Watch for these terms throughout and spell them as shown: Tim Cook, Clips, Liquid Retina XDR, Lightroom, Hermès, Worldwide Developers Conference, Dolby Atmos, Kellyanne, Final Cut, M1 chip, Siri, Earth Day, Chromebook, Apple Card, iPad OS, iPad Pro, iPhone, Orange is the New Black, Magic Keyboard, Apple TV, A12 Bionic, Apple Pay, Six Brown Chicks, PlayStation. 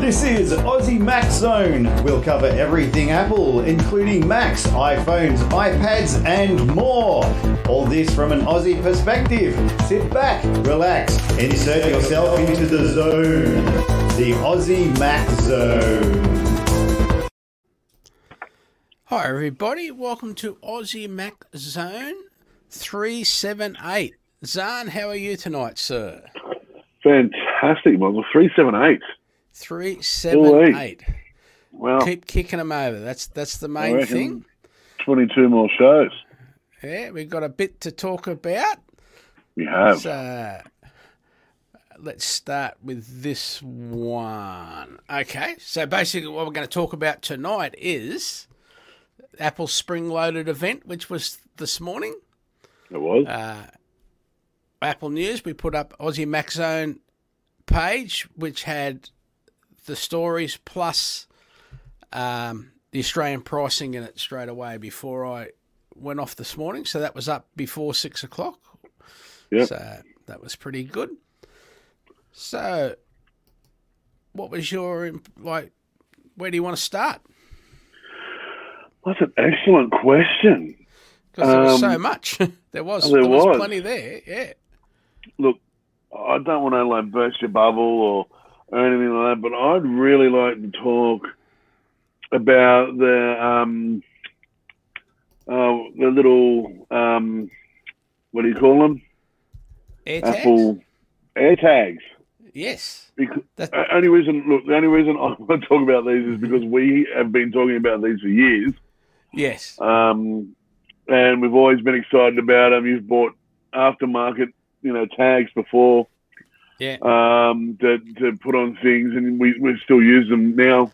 This is Aussie Mac Zone. We'll cover everything Apple, including Macs, iPhones, iPads, and more. All this from an Aussie perspective. Sit back, relax, insert yourself into the zone. The Aussie Mac Zone. Hi everybody, welcome to Aussie Mac Zone 378. Zahn, how are you tonight, sir? Fantastic, Michael. 378. 378. Wow. Keep kicking them over. That's the main thing. 22 more shows. Yeah, we've got a bit to talk about. We have. Let's start with this one. Okay, so basically what we're going to talk about tonight is Apple's spring-loaded event, which was this morning. It was. Apple News, we put up Aussie Mac Zone page, which had the stories plus the Australian pricing in it straight away before I went off this morning. So that was up before 6 o'clock. Yep. So that was pretty good. So what was your, like, where do you want to start? That's an excellent question. Because there was so much. There was plenty there, yeah. Look, I don't want to like burst your bubble or anything like that, but I'd really like to talk about the little what do you call them? AirTags? Apple AirTags. Yes. The only reason I want to talk about these is because we have been talking about these for years. Yes. And we've always been excited about them. You've bought aftermarket, tags before, yeah, to put on things, and we still use them now.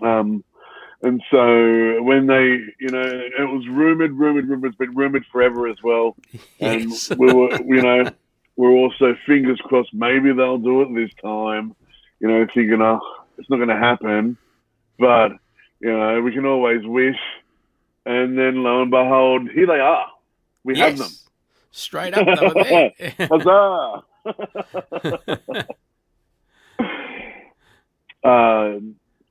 And so when they, it was rumored. It's been rumored forever as well. Yes. And we were, we're also fingers crossed. Maybe they'll do it this time. Thinking, it's not going to happen, but we can always wish. And then, lo and behold, here they are. We have them. Straight up, they were there. Huzzah!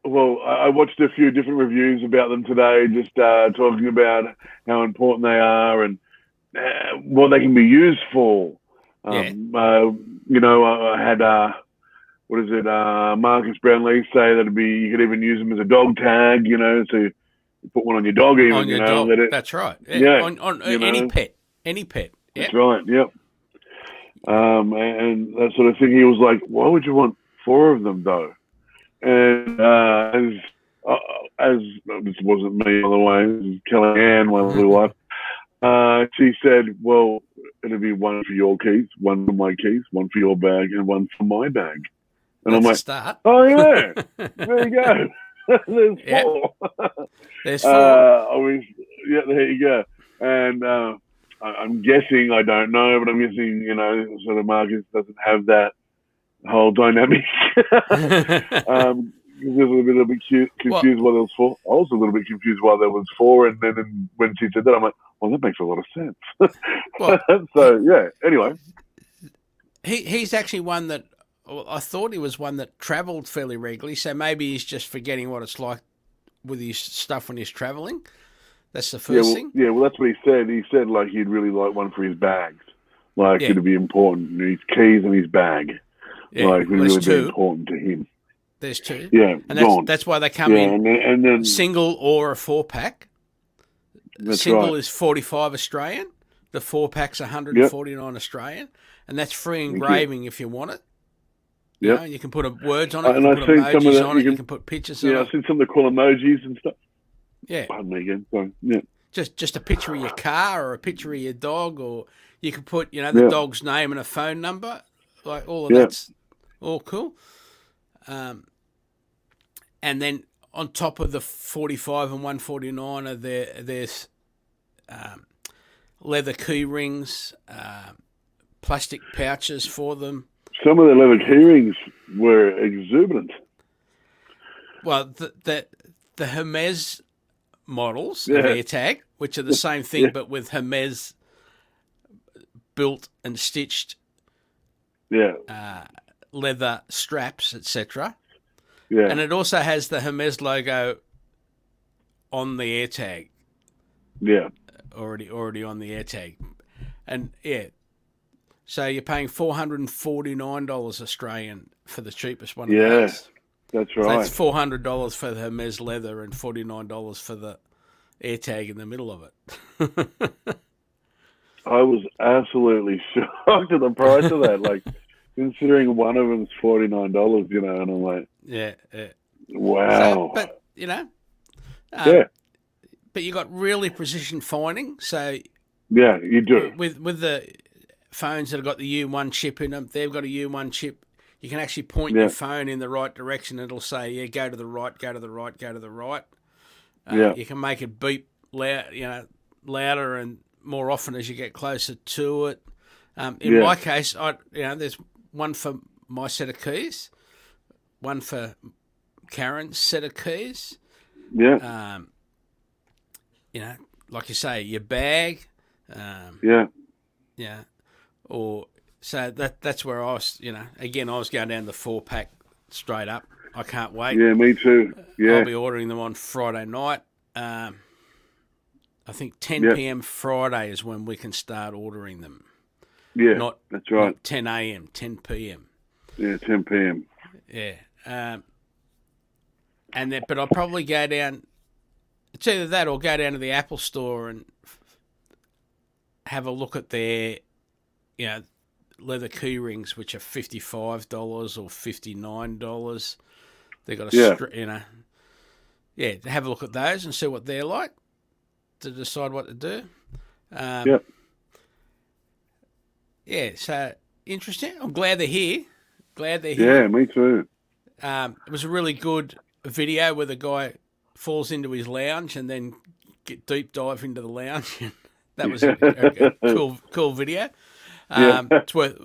Well, I watched a few different reviews about them today, just talking about how important they are and what they can be used for. I had, Marques Brownlee say that you could even use them as a dog tag, so... You put one on your dog, even, on your dog. Let it, that's right. Yeah, on any pet. Yep. That's right. Yep. And that sort of thing. He was like, "Why would you want four of them, though?" And as this wasn't me, by the way, it was Kellyanne, my little wife. She said, "Well, it'll be one for your keys, one for my keys, one for your bag, and one for my bag." And I'm like, "Start. Oh yeah, there you go." There's four. Yep. There's four. There you go. And I'm guessing, I don't know, but I'm guessing, sort of Marques doesn't have that whole dynamic. Confused why there was four. I was a little bit confused why there was four. And then when she said that, I'm like, well, that makes a lot of sense. Well, so, yeah, anyway. He's actually one that, I thought he was one that travelled fairly regularly, so maybe he's just forgetting what it's like with his stuff when he's travelling. That's the first thing. Yeah, well, that's what he said. He said, he'd really like one for his bags. It'd be important. His keys and his bag. Yeah. It'd really be important to him. There's two. Yeah, and that's why they come in and then, single or a four-pack. Single is 45 Australian. The four-pack's 149 Australian. And that's free engraving if you want it. Yeah, you can put words on it, and you can put emojis on it, you can put pictures on it. Yeah, I've seen some of the cool emojis and stuff. Yeah. Pardon me again, sorry. Yeah. Just a picture of your car or a picture of your dog, or you can put, the dog's name and a phone number. All of that's all cool. And then on top of the 45 and 149 are there's leather key rings, plastic pouches for them. Some of the leather key rings were exuberant. Well, the Hermès models of AirTag, which are the same thing but with Hermès built and stitched leather straps, etc. Yeah. And it also has the Hermès logo on the AirTag. Yeah. Already on the AirTag. And yeah. So you're paying $449 Australian for the cheapest one. Yeah, of those. That's right. So that's $400 for the Hermès leather and $49 for the AirTag in the middle of it. I was absolutely shocked at the price of that. Like, considering one of them's $49, you know, and I'm like, yeah. Wow. So, but you know, yeah. But you got really precision finding, so yeah, you do with the phones that have got the U1 chip in them. They've got a U1 chip. You can actually point your phone in the right direction. It'll say, yeah, go to the right, go to the right, go to the right. You can make it beep loud, you know, louder and more often as you get closer to it. In my case, there's one for my set of keys, one for Karen's set of keys. Yeah. You know, like you say, your bag. Yeah. Or so that's where I was. You know, again, I was going down the 4-pack straight up. I can't wait. Yeah, me too. Yeah, I'll be ordering them on Friday night. I think 10 p.m. Friday is when we can start ordering them. Yeah, that's right. Not 10 a.m., 10 p.m. Yeah, 10 p.m. Yeah, and then, but I'll probably go down. It's either that or go down to the Apple Store and have a look at their, you know, leather key rings, which are $55 or $59. They got a, have a look at those and see what they're like to decide what to do. Yeah, so interesting. I'm glad they're here. Yeah, me too. It was a really good video where the guy falls into his lounge and then get deep dive into the lounge. That was a cool video. It's worth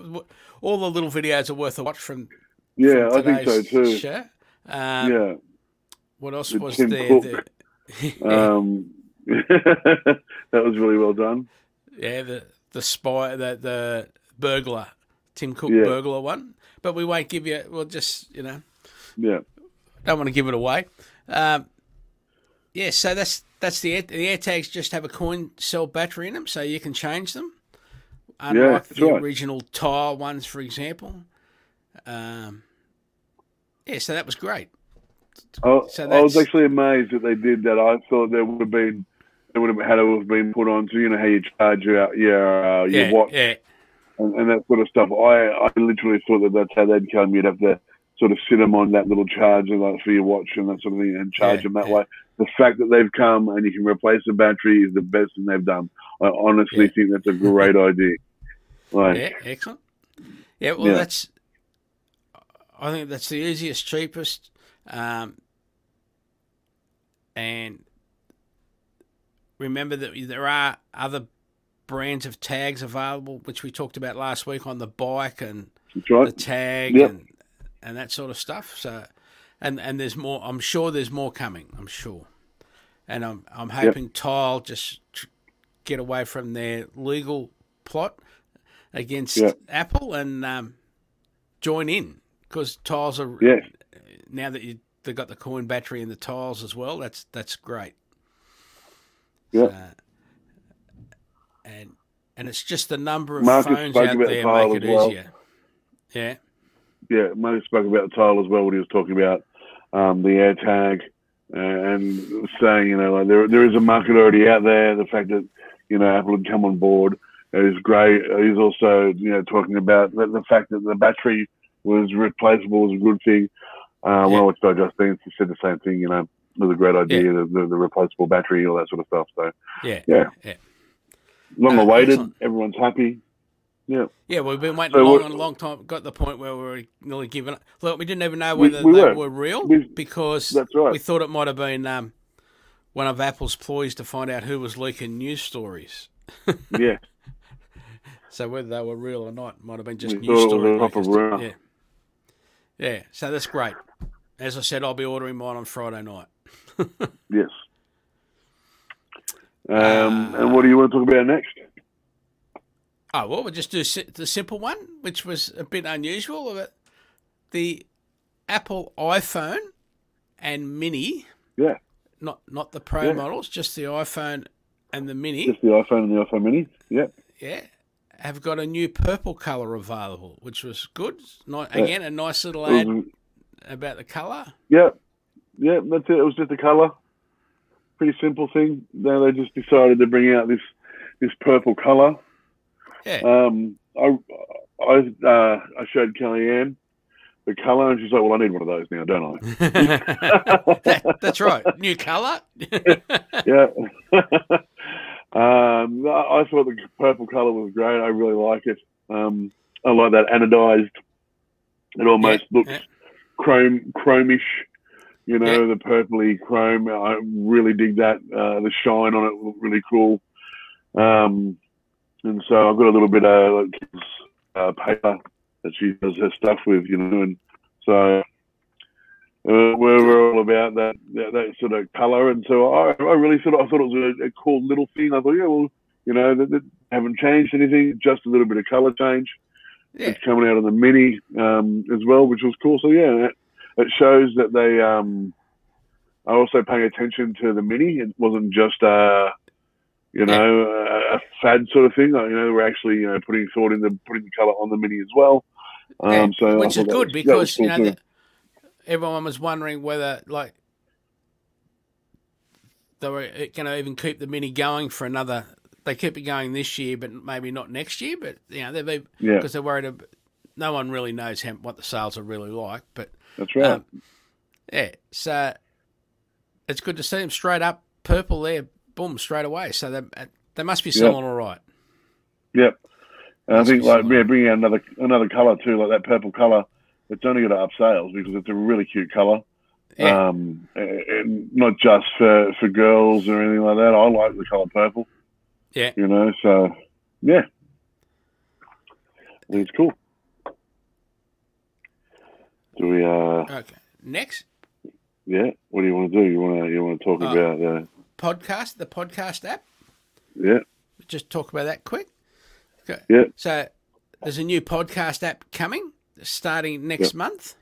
all the little videos are worth a watch from. Yeah, from I think so too. Show. Yeah. What else was there? That was really well done. Yeah, the spy, the burglar, Tim Cook burglar one. But we won't give you. We'll just don't want to give it away. So that's the AirTags just have a coin cell battery in them, so you can change them. Unlike the original tile ones, for example. So that was great. I was actually amazed that they did that. I thought there would have been, it would have had to have been put on to, you know, how you charge your watch and that sort of stuff. I literally thought that's how they'd come. You'd have to sort of sit them on that little charger like for your watch and that sort of thing and charge them that way. The fact that they've come and you can replace the battery is the best thing they've done. I honestly think that's a great idea. Like, excellent. Yeah, well, I think that's the easiest, cheapest, and remember that there are other brands of tags available, which we talked about last week on the bike and the tag and that sort of stuff. So, and there's more. I'm sure there's more coming. I'm sure, and I'm hoping Tile just get away from their legal plot against Apple and join in, because Tiles are now that they've got the coin battery and the Tiles as well. That's great. Yeah, and it's just the number of phones out there make it easier. Yeah. Yeah, Mark spoke about the Tile as well when he was talking about the AirTag and saying, you know, like there is a market already out there. The fact that, you know, Apple had come on board is great. He's also, you know, talking about the fact that the battery was replaceable was a good thing. When I watched Digest, he said the same thing, you know, it was a great idea, the replaceable battery, all that sort of stuff. So, long awaited, everyone's happy. Yeah. Yeah, we've been waiting a long time. Got to the point where we were nearly giving up. Look, we didn't even know whether they were real because we thought it might have been one of Apple's ploys to find out who was leaking news stories. Yeah. So whether they were real or not might have been just news stories. Yeah, so that's great. As I said, I'll be ordering mine on Friday night. Yes. And what do you want to talk about next? Oh, well, we'll just do the simple one, which was a bit unusual. The Apple iPhone and Mini. Yeah. Not the Pro models, just the iPhone and the Mini. Just the iPhone and the iPhone Mini, yeah. Yeah. Have got a new purple colour available, which was good. Again, a nice little ad about the colour. Yeah. Yeah, that's it. It was just the colour. Pretty simple thing. Now they just decided to bring out this purple colour. Yeah. I showed Kellyanne the colour, and she's like, "Well, I need one of those now, don't I?" That's right. New colour. Yeah. I thought the purple colour was great. I really like it. I like that anodised. It almost looks chromish. You know, the purpley chrome. I really dig that. The shine on it looked really cool. And so I've got a little bit of paper that she does her stuff with, you know. And so we're all about that sort of colour. And so I thought it was a cool little thing. I thought, they haven't changed anything, just a little bit of colour change. Yeah. It's coming out on the Mini as well, which was cool. So, it shows that they are also paying attention to the Mini. It wasn't just a fad sort of thing. We're actually putting thought into putting the colour on the Mini as well. So which is good because cool everyone was wondering whether they were going to even keep the Mini going for another. They keep it going this year, but maybe not next year. But because they're worried about. No one really knows what the sales are really like, but that's right. So it's good to see them straight up purple there, boom, straight away. So they must be selling all right. Yep, and I think bringing out another colour too, like that purple colour. It's only going to up sales because it's a really cute colour. Yeah. And not just for girls or anything like that. I like the colour purple. Yeah, so it's cool. Do we? Okay. Next. Yeah. What do you want to do? You want to talk about the podcast app? Yeah. Just talk about that quick. Okay. Yeah. So there's a new podcast app coming starting next month.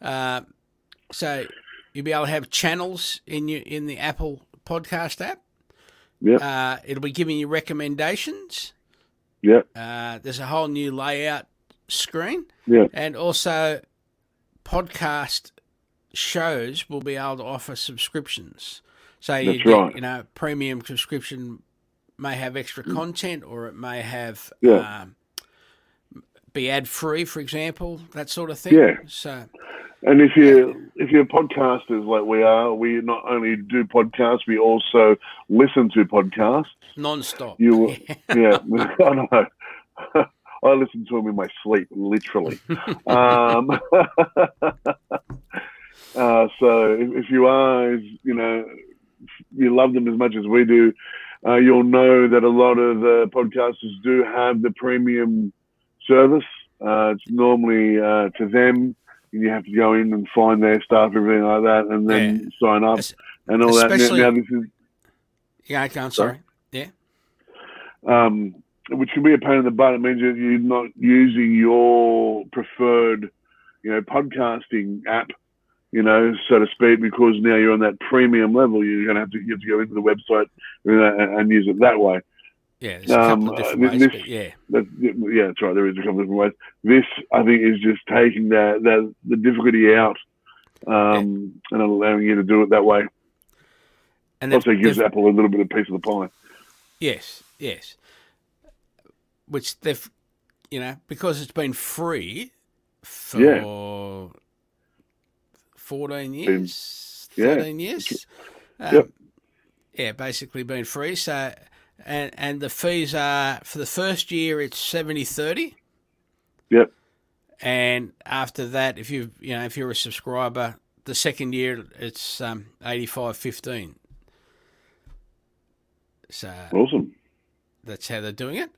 So you'll be able to have channels in the Apple podcast app. Yeah. It'll be giving you recommendations. Yeah. There's a whole new layout screen. Yeah. And also. Podcast shows will be able to offer subscriptions. So premium subscription may have extra content or it may have be ad-free, for example, that sort of thing. Yeah. So, and if you're podcasters like we are, we not only do podcasts, we also listen to podcasts. Non-stop. I know. I listen to them in my sleep, literally. So if you are, you love them as much as we do, you'll know that a lot of the podcasters do have the premium service. It's normally to them, and you have to go in and find their stuff, everything like that, and then sign up and all that. Now this is... Yeah, I'm sorry. Yeah. Which can be a pain in the butt. It means that you're not using your preferred, podcasting app, so to speak, because now you're on that premium level. You're going to have to go into the website and use it that way. Yeah, there's a couple of different ways. That's right. There is a couple of different ways. This, I think, is just taking the difficulty out and allowing you to do it that way. And also gives Apple a little bit of piece of the pie. Yes. Which they've, because it's been free for 14 years, 13 years. Basically been free. So, and the fees are, for the first year, it's 70/30. Yep. And after that, if you, if you're a subscriber, the second year, it's 85/15. So. Awesome. That's how they're doing it.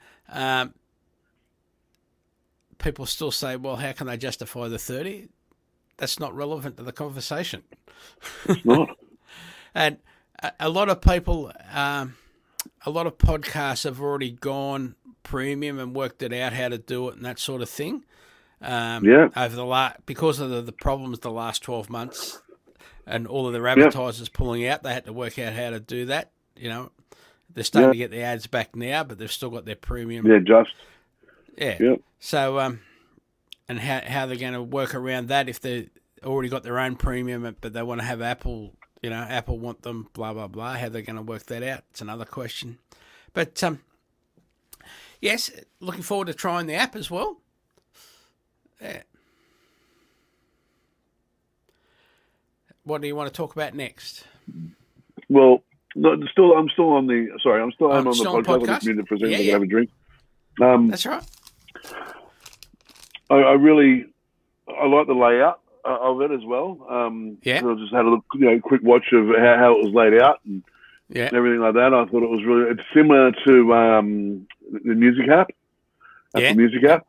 People still say, well, how can they justify the 30? That's not relevant to the conversation. It's not. And a lot of people, a lot of podcasts have already gone premium and worked it out how to do it and that sort of thing. Over the because of the problems the last 12 months, and all of their advertisers pulling out. They had to work out how to do that. You know, they're starting to get the ads back now, but they've still got their premium. So, and how they're going to work around that if they already got their own premium, but they want to have Apple, you know, Apple want them, blah, blah, blah. How they're going to work that out. It's another question. But, yes, looking forward to trying the app as well. Yeah. What do you want to talk about next? Well, I'm still on the podcast. I just needed for a second to have a drink. That's right. I like the layout of it as well. I just had a look, quick watch of how it was laid out and everything like that. I thought it was it's similar to the music app, Apple Music app,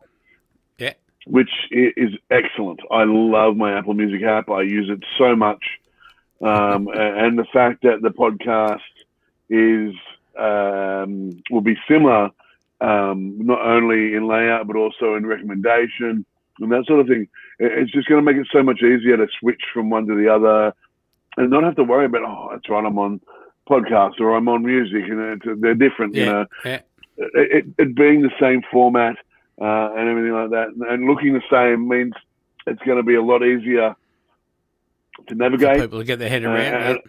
which is excellent. I love my Apple Music app. I use it so much, and the fact that the podcast is will be similar. Not only in layout, but also in recommendation and that sort of thing. It's just going to make it so much easier to switch from one to the other and not have to worry about, that's right, I'm on podcasts or I'm on music and they're different. It being the same format and everything like that and looking the same means it's going to be a lot easier to navigate. For people to get their head around it.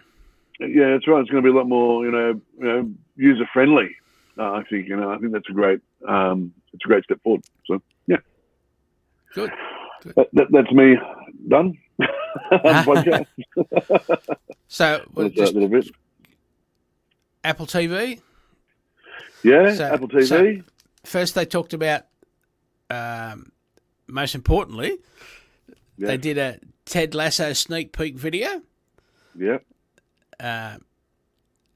Yeah, that's right. It's going to be a lot more, user-friendly. I think that's a great step forward. So good. That's me done. So just a little bit. Apple TV. Yeah, so, Apple TV. So first, they talked about. Most importantly, they did a Ted Lasso sneak peek video. Yeah.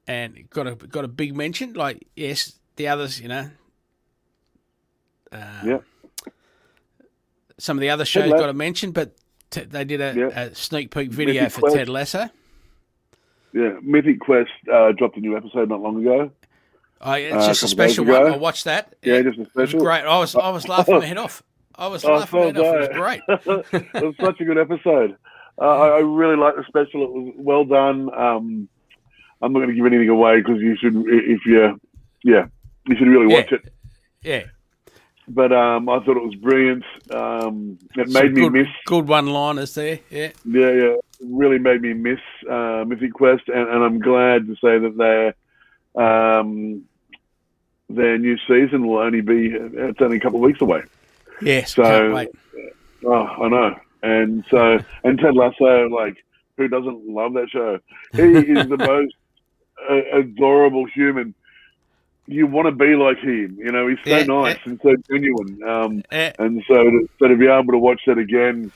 And got a big mention, like, yes, the others, some of the other shows got a mention, but they did a sneak peek video Mythic for Quest. Ted Lasso. Yeah, Mythic Quest dropped a new episode not long ago. It's just a special one. I watched that. Yeah, just a special. It was great. I was laughing my head off. It was great. It was such a good episode. I really liked the special. It was well done. I'm not going to give anything away because you should really watch it. Yeah. But I thought it was brilliant. It made me miss. Good one-liners there, yeah. Yeah. It really made me miss Mythic Quest, and I'm glad to say that their new season will only be a couple of weeks away. Yes, so, can't wait. I know. And so, Ted Lasso, like, who doesn't love that show? He is the most adorable human. You want to be like him. He's so nice and so genuine. And so to be able to watch that again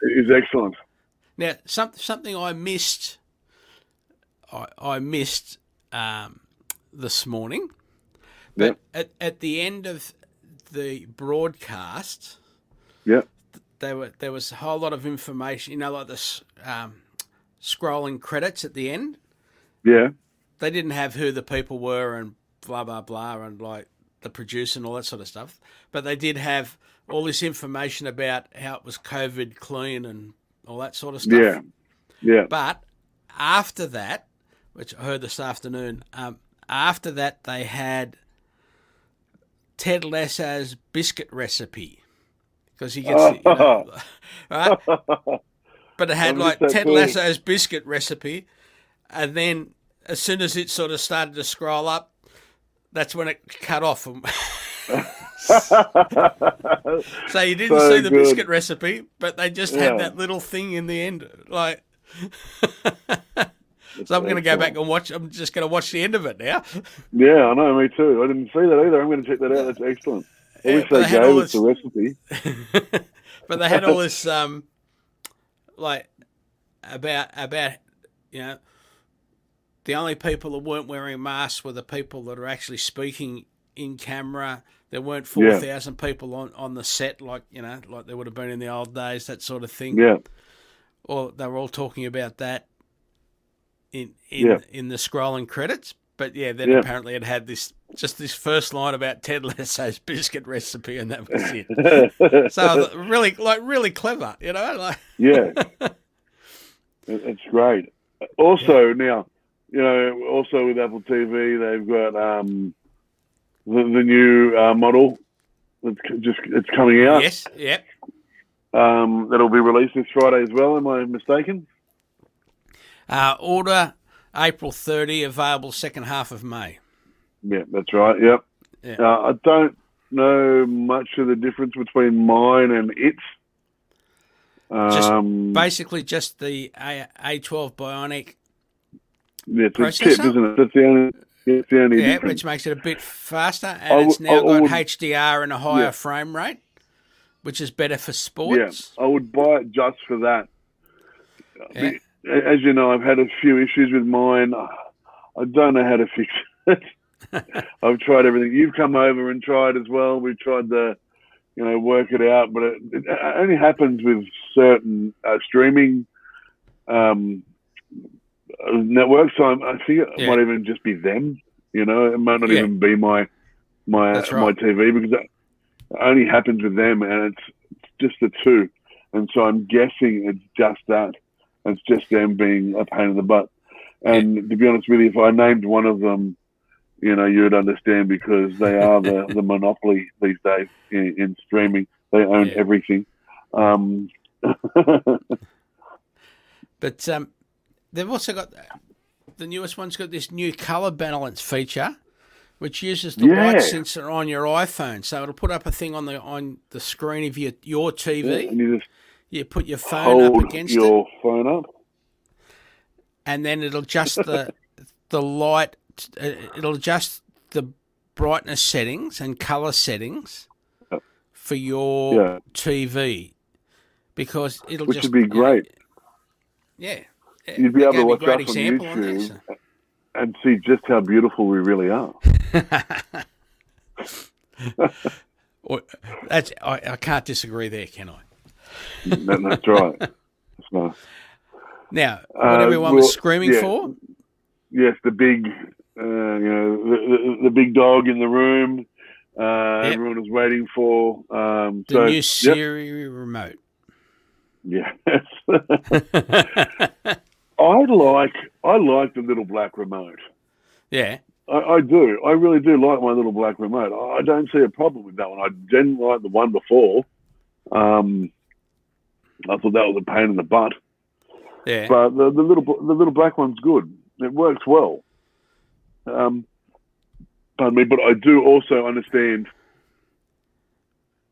is excellent. Now, something I missed this morning, but at the end of the broadcast... Yeah. There was a whole lot of information, like the scrolling credits at the end. Yeah. They didn't have who the people were and blah, blah, blah, and like the producer and all that sort of stuff. But they did have all this information about how it was COVID clean and all that sort of stuff. Yeah. But after that, which I heard this afternoon, after that they had Ted Lasso's biscuit recipe. Because he gets, right? But it had like Ted Lasso's biscuit recipe, and then as soon as it sort of started to scroll up, that's when it cut off. So you didn't see the biscuit recipe, but they just had that little thing in the end, like. So I'm going to go back and watch. I'm just going to watch the end of it now. Yeah, I know. Me too. I didn't see that either. I'm going to check that out. That's excellent. At least they gave us the recipe. But they had all this, about the only people that weren't wearing masks were the people that are actually speaking in camera. There weren't 4,000 people on the set like there would have been in the old days, that sort of thing. Yeah. Or they were all talking about that in the scrolling credits. But apparently it had this just this first line about Ted Lasso's biscuit recipe, and that was it. So really clever, Like It's great. Also now, you know, also with Apple TV, they've got the new model that's it's coming out. Yes, yep. That'll be released this Friday as well. Am I mistaken? Order April 30, available second half of May. Yeah, that's right. Yep. Yeah. I don't know much of the difference between mine and its. Just the A12 Bionic. Yeah, it's processor. A chip, isn't it? That's the only. It's the only difference. Which makes it a bit faster, and it's now got HDR and a higher frame rate, which is better for sports. Yeah, I would buy it just for that. Yeah. As you know, I've had a few issues with mine. I don't know how to fix it. I've tried everything. You've come over and tried as well. We've tried to, you know, work it out, but it only happens with certain streaming networks. So I think it might even just be them. You know, it might not even be my TV, because it only happens with them, and it's just the two. And so I'm guessing it's just that. It's just them being a pain in the butt. And to be honest with you, if I named one of them, you know, you would understand, because they are the monopoly these days in streaming. They own everything. But they've also got the newest one's got this new color balance feature, which uses the light sensor on your iPhone. So it'll put up a thing on the screen of your TV. Yeah, and you put your phone up against your phone up, and then it'll adjust the light. It'll adjust the brightness settings and color settings for your TV, because it'll which would be great. Yeah, you'd be able to watch us on YouTube and see just how beautiful we really are. I can't disagree there, can I? That's right. That's nice. Now, what everyone was screaming for? Yes, the big, the big dog in the room. Everyone was waiting for the new Siri remote. Yes. I like the little black remote. Yeah, I do. I really do like my little black remote. I don't see a problem with that one. I didn't like the one before. I thought that was a pain in the butt. Yeah. But the little black one's good. It works well. Pardon me, but I do also understand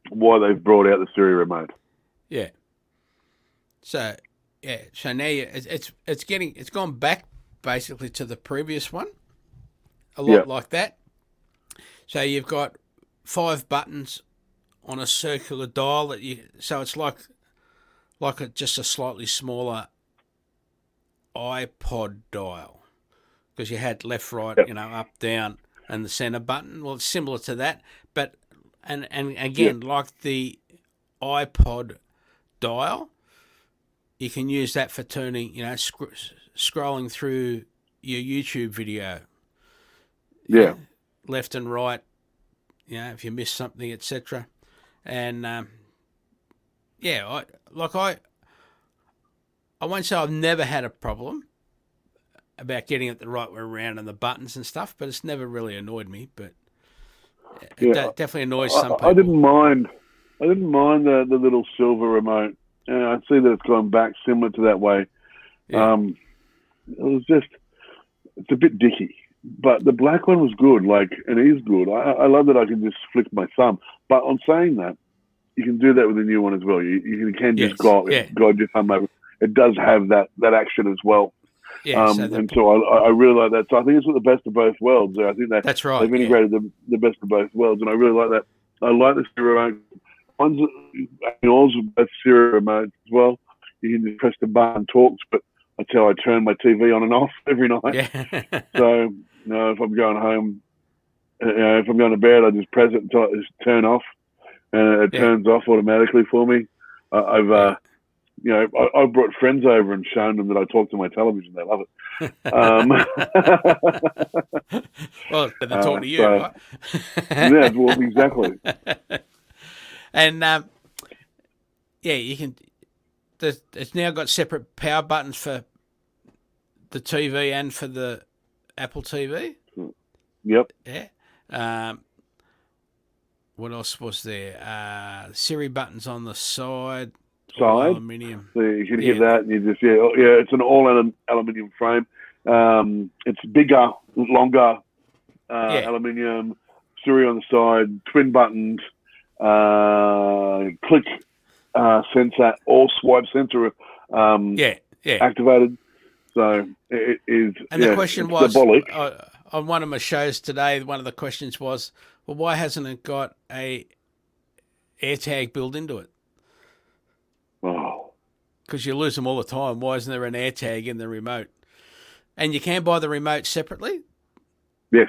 why they've brought out the Siri remote. Yeah. So so now it's gone back basically to the previous one, a lot like that. So you've got 5 buttons on a circular dial that it's like just a slightly smaller iPod dial, because you had left, right, up, down, and the center button. Well, it's similar to that, but and again, like the iPod dial, you can use that for turning, scrolling through your YouTube video. Yeah. Left and right, if you miss something, etc. And I won't say I've never had a problem about getting it the right way around and the buttons and stuff, but it's never really annoyed me. But it definitely annoys some people. I didn't mind the little silver remote. And I see that it's gone back similar to that way. Yeah. It's a bit dicky. But the black one was good, and it is good. I love that I can just flick my thumb. But on saying that, you can do that with a new one as well. You can just guide your thumb over. It does have that action as well. Yeah, I really like that. So I think it's the best of both worlds. I think that's right. They've integrated the best of both worlds, and I really like that. I like the Siri remote. One's both Siri remote as well. You can just press the button, talks, but that's how I turn my TV on and off every night. Yeah. So if I'm going home, if I'm going to bed, I just press it until it just turn off. And it turns off automatically for me. I've brought friends over and shown them that I talk to my television. They love it. Well, they're talking to you, right? Yeah, well, exactly. And, you can... It's now got separate power buttons for the TV and for the Apple TV? Yep. Yeah. What else was there? Siri buttons on the side. Aluminium. So you can hear that, and you just it's an all aluminium frame. It's bigger, longer, aluminium. Siri on the side, twin buttons, click sensor or swipe sensor. Activated. So it is. And the question was on one of my shows today. One of the questions was, well, why hasn't it got a AirTag built into it? Because you lose them all the time. Why isn't there an AirTag in the remote? And you can buy the remote separately. Yes.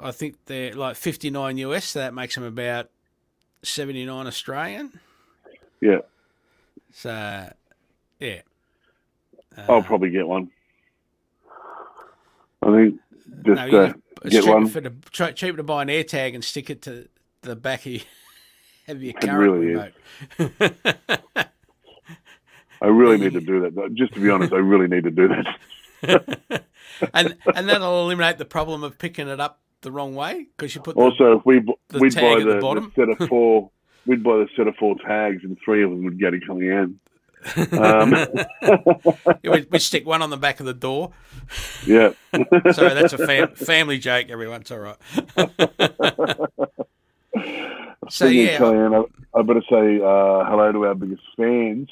I think they're like $59 US, so that makes them about $79 Australian. Yeah. So, yeah. I'll probably get one. I think just get one. Cheaper to buy an AirTag and stick it to the back of your current remote. Is. I really need to do that. Just to be honest, I really need to do that. and that'll eliminate the problem of picking it up the wrong way because you put. We'd buy the set of four. We'd buy the set of four tags, and three of them would go to Kellyanne. We'd stick one on the back of the door. Yeah. Sorry, that's a family joke. Everyone, it's all right. So Kellyanne, I better say hello to our biggest fans.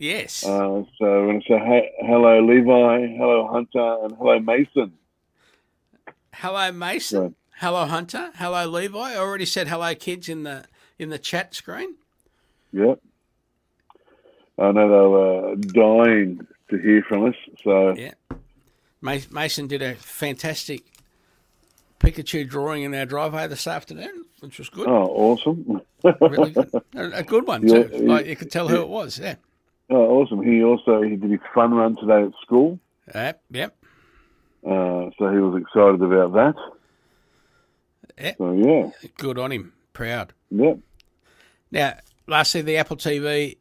Yes. So I'm going to say hello, Levi, hello, Hunter, and hello, Mason. Hello, Mason. Right. Hello, Hunter. Hello, Levi. I already said hello, kids, in the chat screen. Yep. I know they were dying to hear from us. So yeah, Mason did a fantastic Pikachu drawing in our driveway this afternoon, which was good. Oh, awesome! Really good. A good one too. Yeah, you could tell who it was. Yeah. Oh, awesome. He did his fun run today at school. Yep. So he was excited about that. Yep. So, yeah. Good on him. Proud. Yep. Now, lastly, the Apple TV,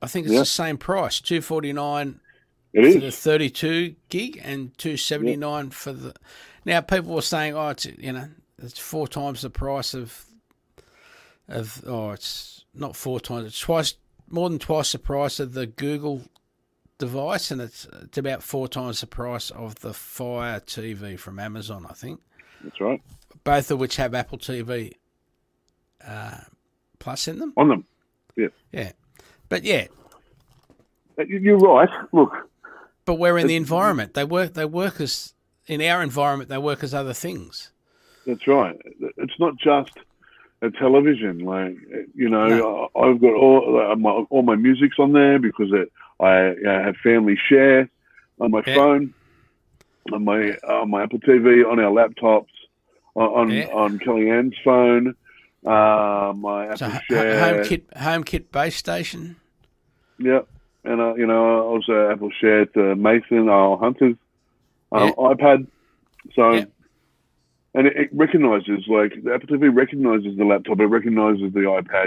I think it's the same price, $249 for the 32 gig and $279 for the... Now, people were saying, it's four times the price of it's not four times, it's twice... More than twice the price of the Google device, and it's about four times the price of the Fire TV from Amazon, I think. That's right. Both of which have Apple TV Plus in them. On them, yeah. Yeah. But, yeah. You're right. Look. But we're in the environment. They work as, in our environment, they work as other things. That's right. It's not just... A television, I've got all my music's on there because I have family share on my phone, on my Apple TV, on our laptops, on Kellyanne's phone, my Apple share, HomeKit base station. Yep, and also Apple share to Mason, our Hunter's iPad. So. Yeah. And it recognises, the Apple TV recognises the laptop, it recognises the iPad,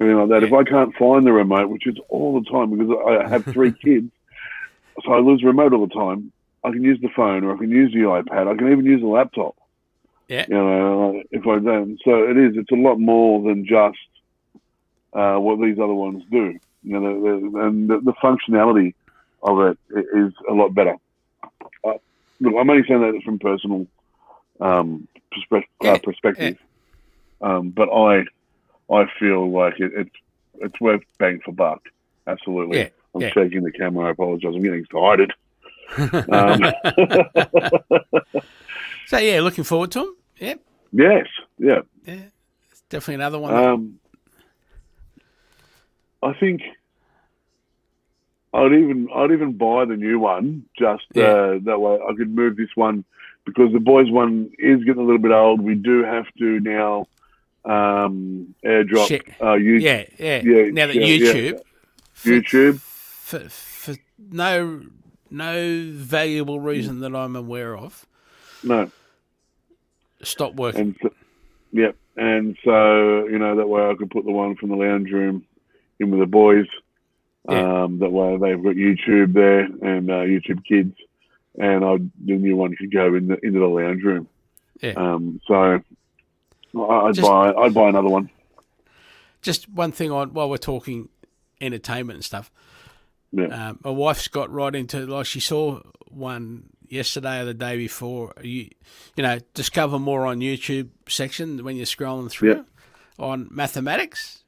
everything like that. Yeah. If I can't find the remote, which is all the time because I have three kids, so I lose the remote all the time, I can use the phone or I can use the iPad. I can even use the laptop. Yeah. If I don't. So it's a lot more than just what these other ones do. And the functionality of it is a lot better. Look, I'm only saying that from personal perspective. Yeah. But I feel like it's worth bang for buck. Absolutely. Yeah. I'm shaking the camera. I apologise. I'm getting excited. So looking forward to them. Yep. Yes. Yeah. Yeah. It's definitely another one. I think I'd even buy the new one just that way I could move this one. Because the boys' one is getting a little bit old, we do have to now airdrop. Now that YouTube, for no valuable reason that I'm aware of, stop working. And so that way I could put the one from the lounge room in with the boys. That way they've got YouTube there and YouTube Kids. and the new one could go into the lounge room. Yeah. So I'd buy another one. Just one thing on while we're talking entertainment and stuff. Yeah. My wife's got right into, like, she saw one yesterday or the day before. You know, discover more on YouTube section when you're scrolling through on mathematics.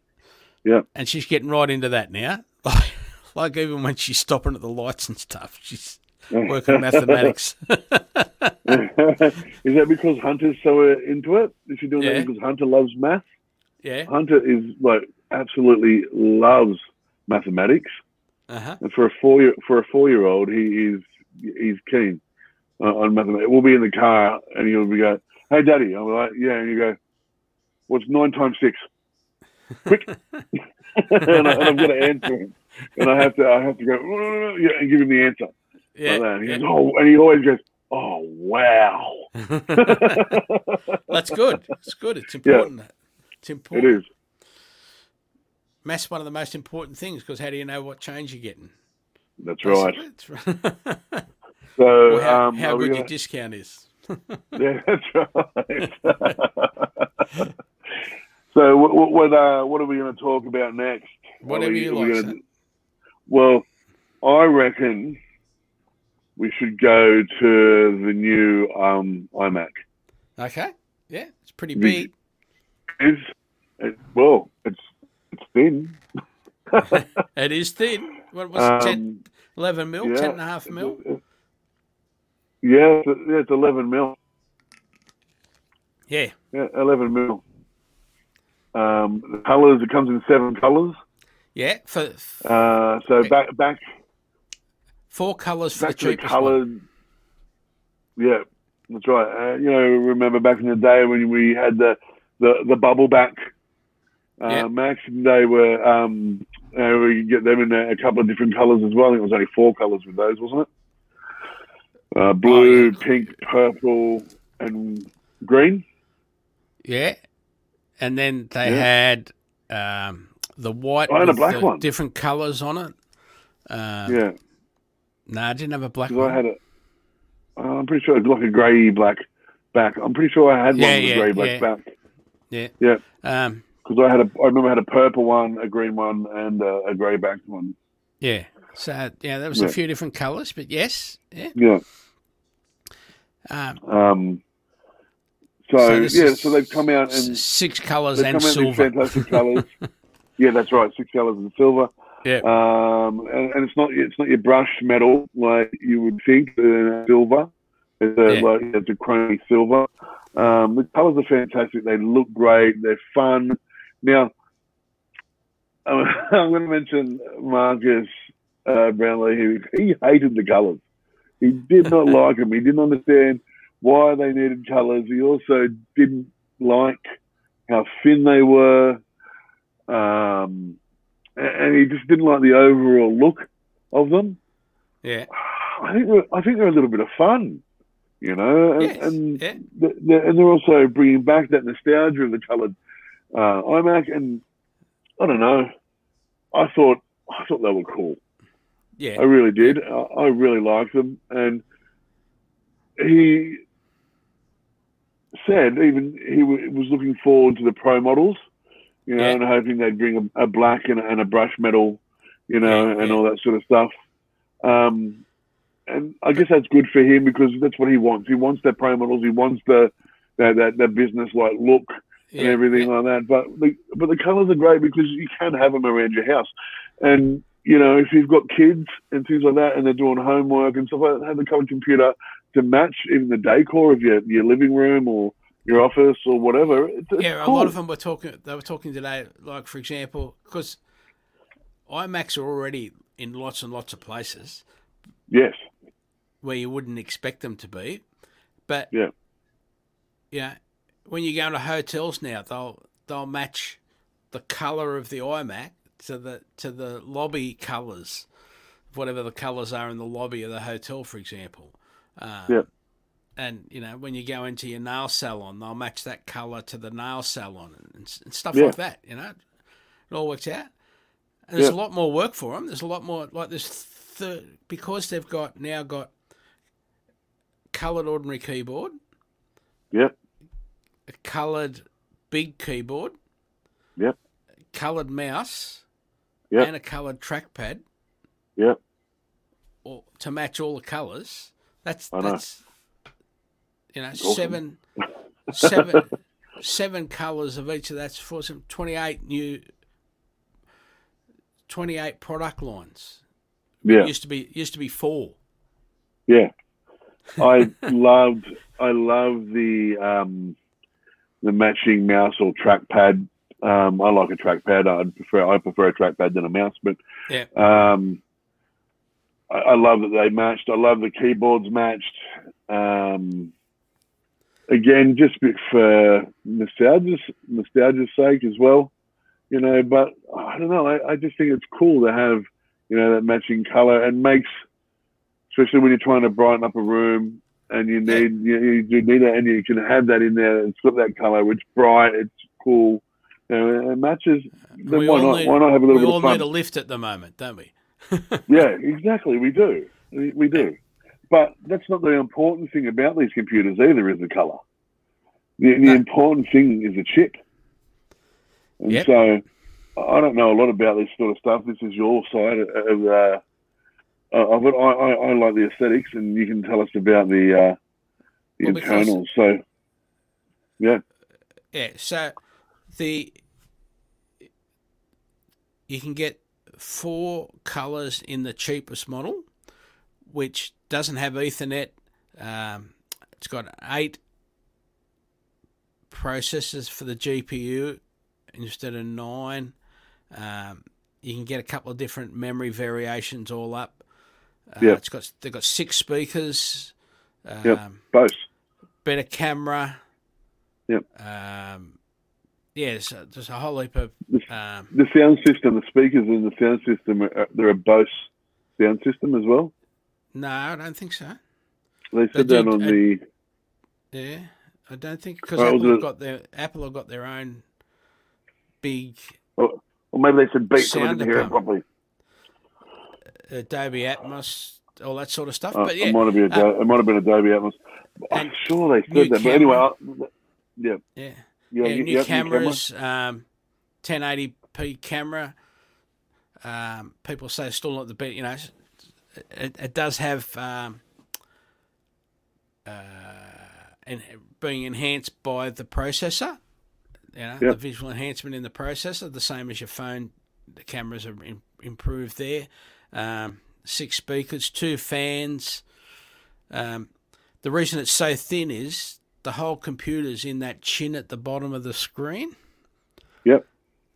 Yeah. And she's getting right into that now. Like even when she's stopping at the lights and stuff, she's working mathematics. Is that because Hunter's so into it? Is she doing that because Hunter loves math? Yeah. Hunter is like absolutely loves mathematics. Uh-huh. And for a four-year-old, he's keen on mathematics. We'll be in the car and he'll be going, "Hey, Daddy," I'm like, "Yeah," and you go, "What's 9 times 6?" Quick, and I've got to answer him, and I have to go and give him the answer. Yeah, like that. And goes, "Oh," and he always goes, "Oh, wow." That's good. It's good. It's important. Yeah. It's important. It is. Math's one of the most important things because how do you know what change you're getting? That's right. So, or how good your discount is. Yeah, that's right. So what are we going to talk about next? Whatever you like. Well, I reckon we should go to the new iMac. Okay. Yeah, it's pretty big. It's thin. It is thin. What was it, 10, 11 mil, 10.5 mil? Yeah, it's 11 mil. Yeah. Yeah, 11 mil. The colours, it comes in 7 colours. Yeah. So back 4 colours for the cheapest one. Yeah, that's right. You know, remember back in the day when we had the bubble back Max, and they were we could get them in a couple of different colours as well. I think it was only 4 colours with those, wasn't it? Blue, pink, purple, and green. Yeah. And then they had the white and a black one, different colours on it. Yeah. No, I didn't have a black one. I had I'm pretty sure it was like a grey black back. I'm pretty sure I had one with a grey black back. Yeah. Yeah. Because I remember I had a purple one, a green one, and a grey back one. Yeah. So, yeah, there was a few different colours, but yes. Yeah. Yeah. So they've come out and 6 colours and silver. And fantastic colours. Yeah, that's right. 6 colours and silver. Yeah. And it's not your brush metal like you would think. Silver. It's a chrome silver. The colours are fantastic. They look great. They're fun. Now, I'm going to mention Marques Brownlee. He hated the colours. He did not like them. He didn't understand why they needed colours. He also didn't like how thin they were. And he just didn't like the overall look of them. Yeah. I think they're a little bit of fun, you know. And, they're also bringing back that nostalgia of the coloured iMac. And I don't know, I thought they were cool. Yeah. I really did. I really liked them. And he said even he was looking forward to the Pro models, you know, and hoping they'd bring a black and a brush metal, you know, and all that sort of stuff. And I guess that's good for him because that's what he wants. He wants the Pro models. He wants the business-like look and everything like that. But the colours are great because you can have them around your house. And, you know, if you've got kids and things like that and they're doing homework and stuff like that, have the coloured computer to match even the decor of your living room or your office or whatever. It's cool. A lot of them were talking. They were talking today, like, for example, because iMacs are already in lots and lots of places. Yes. Where you wouldn't expect them to be. But, yeah, when you go into hotels now, they'll match the colour of the iMac to the lobby colours, whatever the colours are in the lobby of the hotel, for example. And, you know, when you go into your nail salon, they'll match that colour to the nail salon and stuff like that, you know. It all works out. And there's a lot more work for them. There's a lot more, like, because they've got coloured ordinary keyboard. Yep. A coloured big keyboard. Yep. A coloured mouse. Yep. And a coloured trackpad. Yep. Or to match all the colours. That's you know, awesome. seven colours of each of that's for some 28 product lines. Yeah. It used to be four. Yeah. I love the matching mouse or trackpad. I like a trackpad. I prefer a trackpad than a mouse, but yeah. I love that they matched. I love the keyboards matched. Again, just a bit for nostalgia's sake as well, you know. But I don't know. I just think it's cool to have, you know, that matching color, and makes, especially when you're trying to brighten up a room and you need that, and you can have that in there. It's got that color. It's bright. It's cool. You know, it matches. Then why not have a little bit of fun? We all need a lift at the moment, don't we? Yeah, exactly. We do. We do. But that's not the important thing about these computers either, is the colour. The important thing is the chip. And yep. So I don't know a lot about this sort of stuff. This is your side of it. I like the aesthetics, and you can tell us about the internals. So, yeah. Yeah, so you can get 4 colours in the cheapest model, which doesn't have Ethernet. It's got 8 processors for the GPU instead of 9. You can get a couple of different memory variations all up. Yep. They've got 6 speakers. Yep, both. Better camera. Yep. Yeah, so there's a whole heap of... the sound system, the speakers in the sound system, there are Bose sound system as well? No, I don't think so. They said that on the... Yeah, I don't think... Because Apple have got their own big... Or maybe they said beat, so I didn't hear it properly. Dolby Atmos, all that sort of stuff. But yeah, it might have been Dolby Atmos. I'm sure they said that. But anyway, yeah. Yeah, new cameras, 1080p camera. People say it's still not the best, you know. It does have, and being enhanced by the processor, you know, yep. The visual enhancement in the processor, the same as your phone. The cameras are improved there. 6 speakers, 2 fans. The reason it's so thin is the whole computer's in that chin at the bottom of the screen. Yep.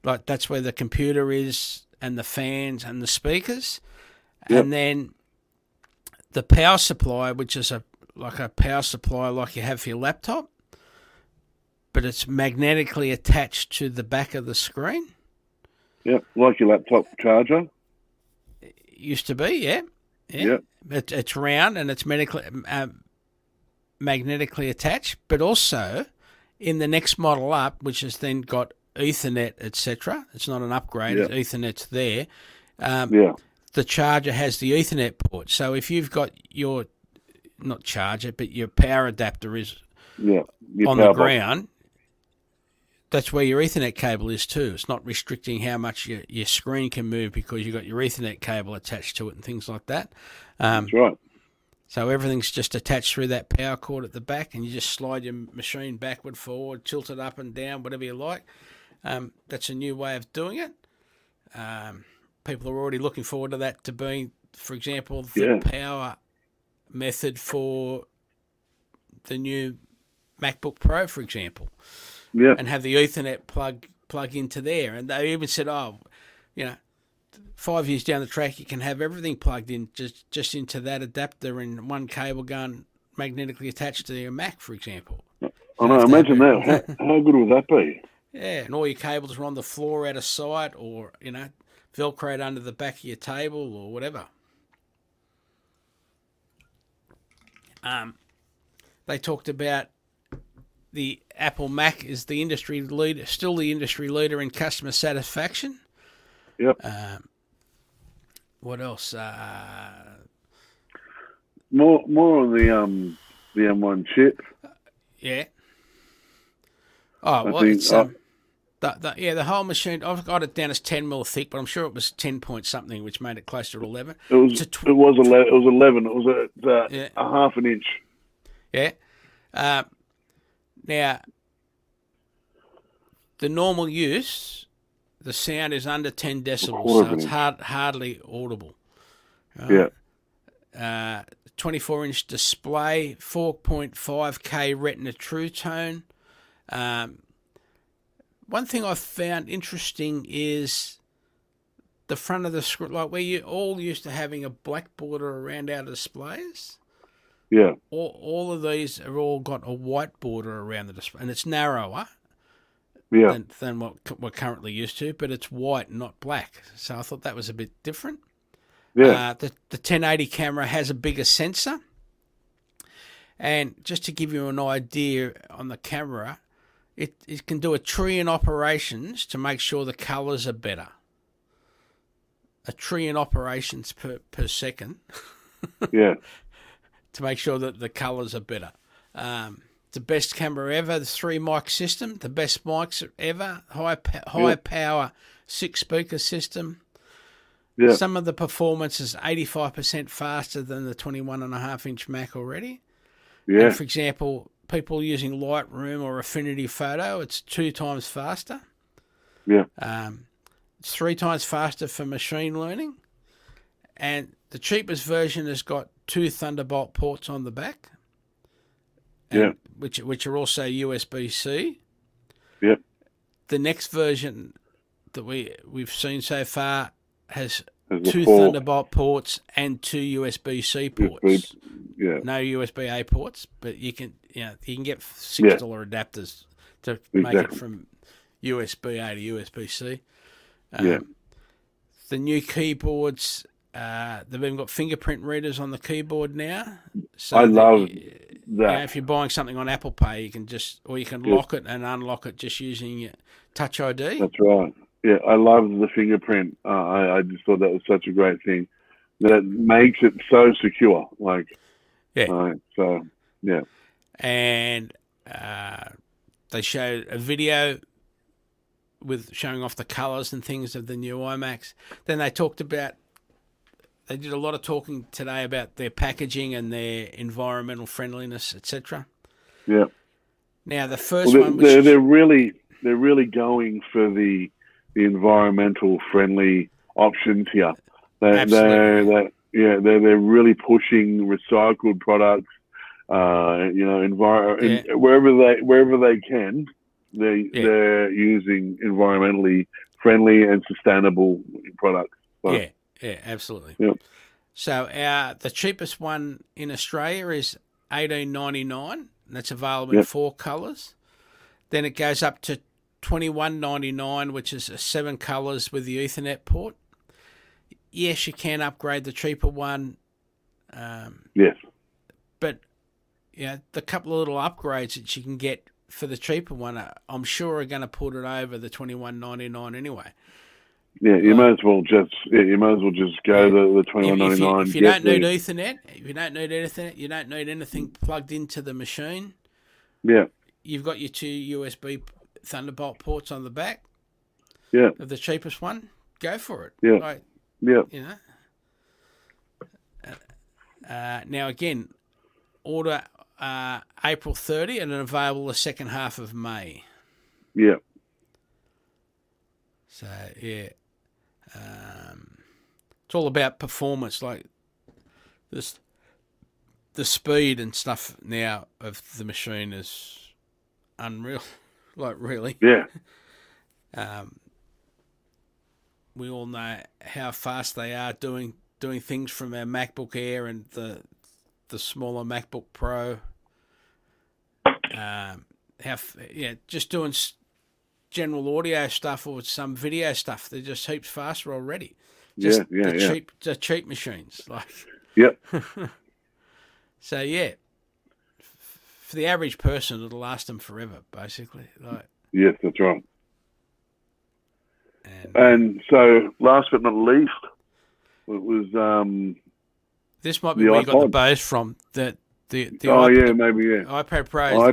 Like that's where the computer is, and the fans and the speakers. Yep. And then the power supply, which is a power supply like you have for your laptop, but it's magnetically attached to the back of the screen. Yep, like your laptop charger. It used to be, yeah. Yeah. Yep. It's round and it's magnetically attached, but also in the next model up, which has then got Ethernet, etc. It's not an upgrade, yeah. Ethernet's there. Yeah. The charger has the Ethernet port. So if you've got your, not charger, but your power adapter is on the ground, that's where your Ethernet cable is too. It's not restricting how much your screen can move because you've got your Ethernet cable attached to it and things like that. That's right. So everything's just attached through that power cord at the back, and you just slide your machine backward, forward, tilt it up and down, whatever you like. That's a new way of doing it. People are already looking forward to that, to being, for example, the power method for the new MacBook Pro, for example, and have the Ethernet plug into there. And they even said, oh, you know, 5 years down the track, you can have everything plugged in just into that adapter, and one cable gun magnetically attached to your Mac, for example. I know, imagine that. How good would that be? Yeah, and all your cables are on the floor out of sight, or, you know, Velcroed under the back of your table or whatever. They talked about the Apple Mac is the industry leader, still the industry leader in customer satisfaction. Yep. What else? More on the the M1 chip. Yeah. Oh, well, it's... the whole machine, I've got it down as 10 mil thick, but I'm sure it was 10 point something, which made it closer to 11. It was 11. It was a half an inch. Yeah. Now, the normal use, the sound is under 10 decibels, so it's hardly audible. Yeah. 24-inch display, 4.5K Retina True Tone. One thing I found interesting is the front of the screen, like we're all used to having a black border around our displays. Yeah. All of these are all got a white border around the display, and it's narrower than what we're currently used to, but it's white, not black. So I thought that was a bit different. Yeah. The 1080 camera has a bigger sensor. And just to give you an idea on the camera, it can do a trillion operations to make sure the colours are better. A trillion operations per second. Yeah. To make sure that the colours are better. The best camera ever, the 3-mic system, the best mics ever, high power 6-speaker system. Yeah. Some of the performance is 85% faster than the 21.5-inch Mac already. Yeah. And for example, people using Lightroom or Affinity Photo, it's 2 times faster. Yeah. It's 3 times faster for machine learning. And the cheapest version has got 2 Thunderbolt ports on the back. Which are also USB-C. Yep. The next version that we've seen so far has 2 Thunderbolt ports and 2 USB-C ports. No USB-A ports, but you can get $6 adapters to make it from USB-A to USB-C. The new keyboards, they've even got fingerprint readers on the keyboard now. So I love that. You know, if you're buying something on Apple Pay, you can lock it and unlock it just using Touch ID. That's right. Yeah, I love the fingerprint. I just thought that was such a great thing. That makes it so secure. And they show a video with showing off the colours and things of the new iMacs. Then they did a lot of talking today about their packaging and their environmental friendliness, etc. Yeah. Now the first one, they're really going for the environmental friendly options here. They're really pushing recycled products. Wherever they can, they're using environmentally friendly and sustainable products. So, yeah, absolutely. Yeah. So the cheapest one in Australia is $18.99, and that's available in 4 colours. Then it goes up to $21.99, which is 7 colours with the Ethernet port. Yes, you can upgrade the cheaper one. Yes. But the couple of little upgrades that you can get for the cheaper one, I'm sure are going to put it over the $21.99 anyway. Yeah, you might as well just go the $21.99. If you don't need Ethernet, you don't need anything plugged into the machine. Yeah. You've got your 2 USB Thunderbolt ports on the back. Yeah. Of the cheapest one, go for it. Yeah. Like, yeah. Now again, order April 30 and available the second half of May. Yeah. So it's all about performance, like this. The speed and stuff now of the machine is unreal. Like really. Yeah. We all know how fast they are doing things from our MacBook Air and the smaller MacBook Pro. Just doing general audio stuff or some video stuff. They're just heaps faster already. Cheap machines. Like. Yep. So for the average person, it'll last them forever, basically. Like. Yes, that's right. And so, last but not least, it was this might be where you got the buzz from. That The iPad Pro. The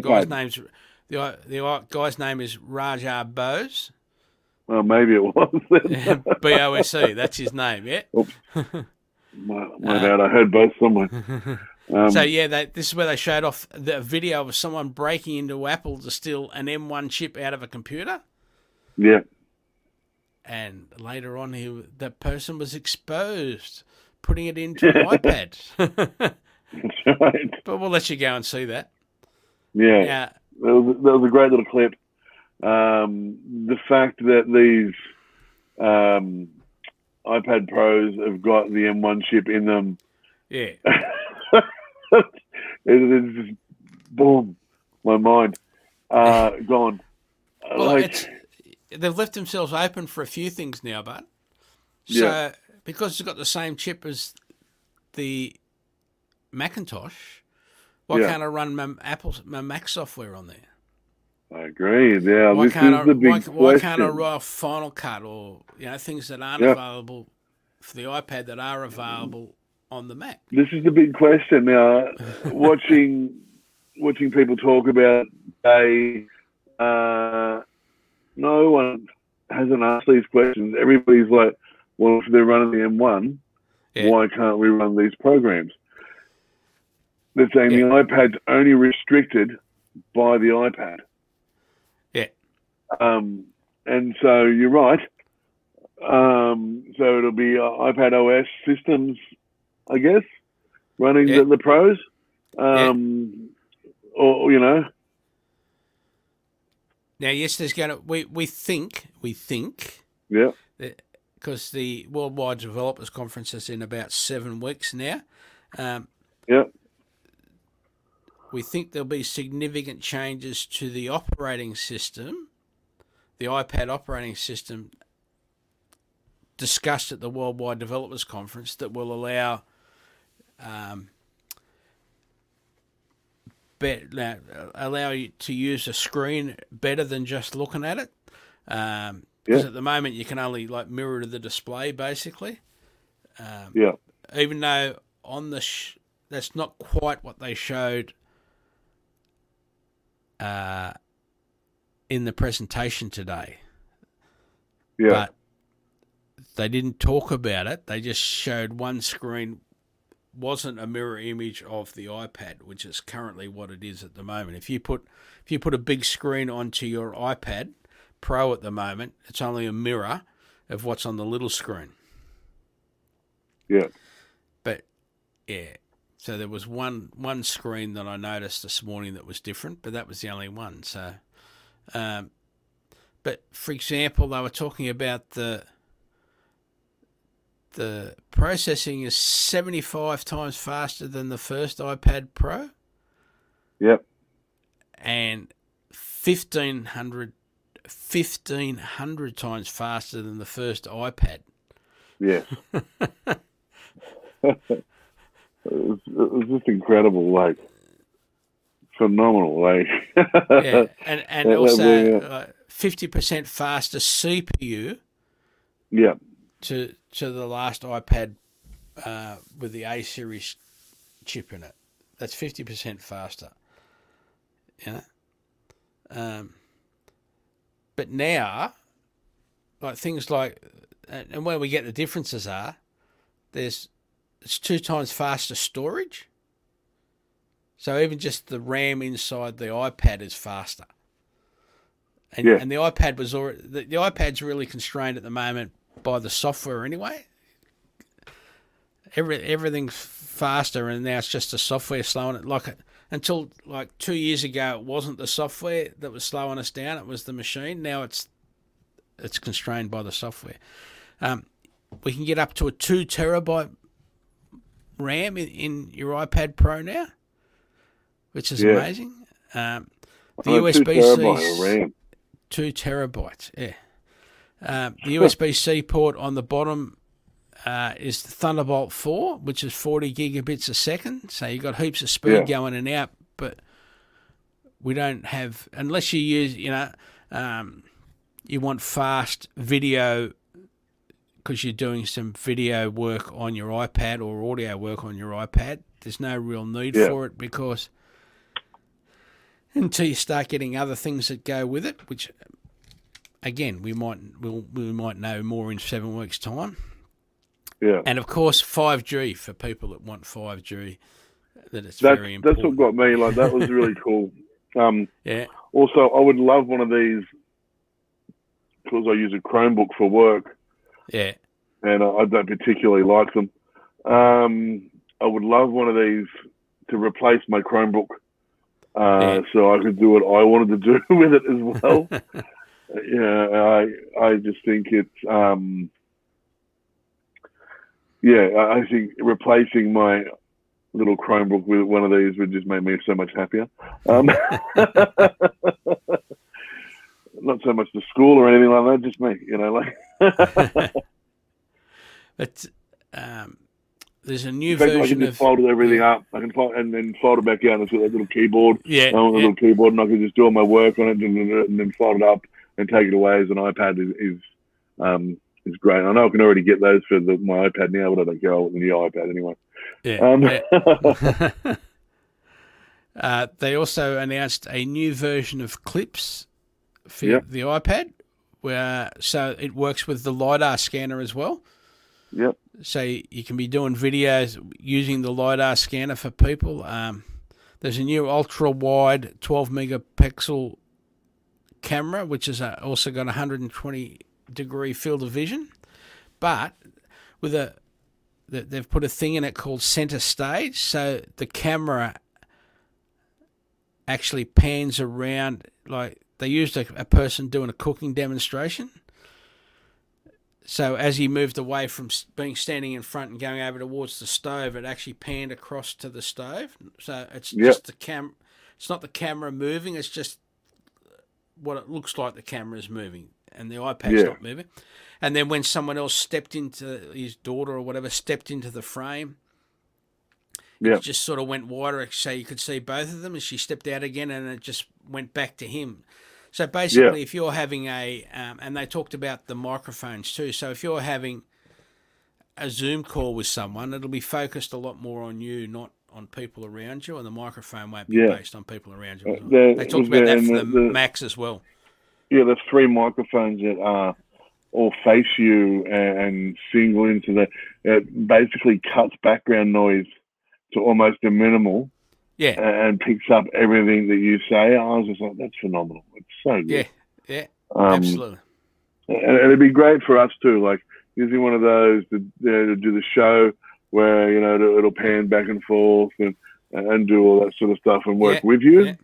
guy's name is Rajar Bose. Well, maybe it was. B-O-S-E, that's his name, yeah? Oops. My bad, I heard both somewhere. This is where they showed off the video of someone breaking into Apple to steal an M1 chip out of a computer. Yeah. And later on, that person was exposed, putting it into an iPad. That's right. But we'll let you go and see that. Yeah. That was a great little clip. The fact that these iPad Pros have got the M1 chip in them, yeah, it's just boom, my mind gone. Well, they've left themselves open for a few things now, but because it's got the same chip as the Macintosh, why can't I run my Mac software on there? I agree. Yeah, why can't I roll Final Cut or things that aren't available for the iPad that are available on the Mac? This is the big question now. Watching people talk about today, no one hasn't asked these questions. Everybody's like, "Well, if they're running the M1, why can't we run these programs?" They're saying the iPad's only restricted by the iPad. And so you're right. So it'll be iPad OS systems, I guess, running the pros, or. Now, yes, there's going to we think. Yeah. Because the Worldwide Developers Conference is in about 7 weeks now. Yeah. We think there'll be significant changes to the operating system. The iPad operating system discussed at the Worldwide Developers Conference that will allow allow you to use a screen better than just looking at it. Because at the moment you can only mirror to the display basically. Even though on the that's not quite what they showed in the presentation today. Yeah. But they didn't talk about it. They just showed one screen wasn't a mirror image of the iPad, which is currently what it is at the moment. If you put a big screen onto your iPad Pro at the moment, it's only a mirror of what's on the little screen. Yeah. But so there was one screen that I noticed this morning that was different, but that was the only one. So but for example, they were talking about the processing is 75 times faster than the first iPad Pro. Yep. And 1,500 times faster than the first iPad. Yeah. It was just incredible, phenomenal, and also 50% faster CPU. Yeah. To the last iPad with the A series chip in it, that's 50% faster. Yeah. But now, and where we get the differences are, it's 2 times faster storage. So even just the RAM inside the iPad is faster, and the iPad was already the iPad's really constrained at the moment by the software anyway. Everything's faster, and now it's just the software slowing it. Until 2 years ago, it wasn't the software that was slowing us down; it was the machine. Now it's constrained by the software. We can get up to a 2 terabyte RAM in your iPad Pro now, which is amazing. The USB-C, 2 terabytes. Yeah. The USB-C port on the bottom is the Thunderbolt 4, which is 40 gigabits a second. So you've got heaps of speed going in and out, but we don't have, unless you use, you want fast video because you're doing some video work on your iPad or audio work on your iPad. There's no real need for it, because until you start getting other things that go with it, which again we might know more in 7 weeks' time. Yeah. And of course 5G for people that want 5G. That's very important. That's what got me. Like, that was really cool. Also, I would love one of these, because I use a Chromebook for work. Yeah. And I don't particularly like them. I would love one of these to replace my Chromebook, so I could do what I wanted to do with it as well. I just think it's I think replacing my little Chromebook with one of these would just make me so much happier. Not so much the school or anything like that, just me, But there's a new version. I can just fold everything up. I can fold and then fold it back out. It's got that little keyboard. Yeah, little keyboard, and I can just do all my work on it, and then fold it up and take it away as an iPad is great. I know I can already get those for my iPad now, but I don't care. I want the new iPad anyway. Yeah. They also announced a new version of Clips for the iPad, where so it works with the LiDAR scanner as well. Yep. So you can be doing videos using the LiDAR scanner for people. There's a new ultra-wide 12-megapixel camera, which has also got 120-degree field of vision. But with they've put a thing in it called center stage, so the camera actually pans around. Like, they used a person doing a cooking demonstration. So as he moved away from being standing in front and going over towards the stove, it actually panned across to the stove. So it's just the camera. It's not the camera moving. It's just what it looks like the camera is moving, and the iPad's not moving. And then when someone else stepped into his daughter or whatever stepped into the frame, it just sort of went wider, so you could see both of them as she stepped out again, and it just went back to him. So basically, if you're having and they talked about the microphones too. So if you're having a Zoom call with someone, it'll be focused a lot more on you, not on people around you, and the microphone won't be based on people around you. They talked about that for the Macs as well. Yeah, there's three microphones that are all face you and single into the. It basically cuts background noise to almost a minimal. Yeah, and picks up everything that you say. I was just like, that's phenomenal. It's so good. Yeah, absolutely. And it'd be great for us too, like using one of those to do the show where, it'll pan back and forth and do all that sort of stuff and work with you.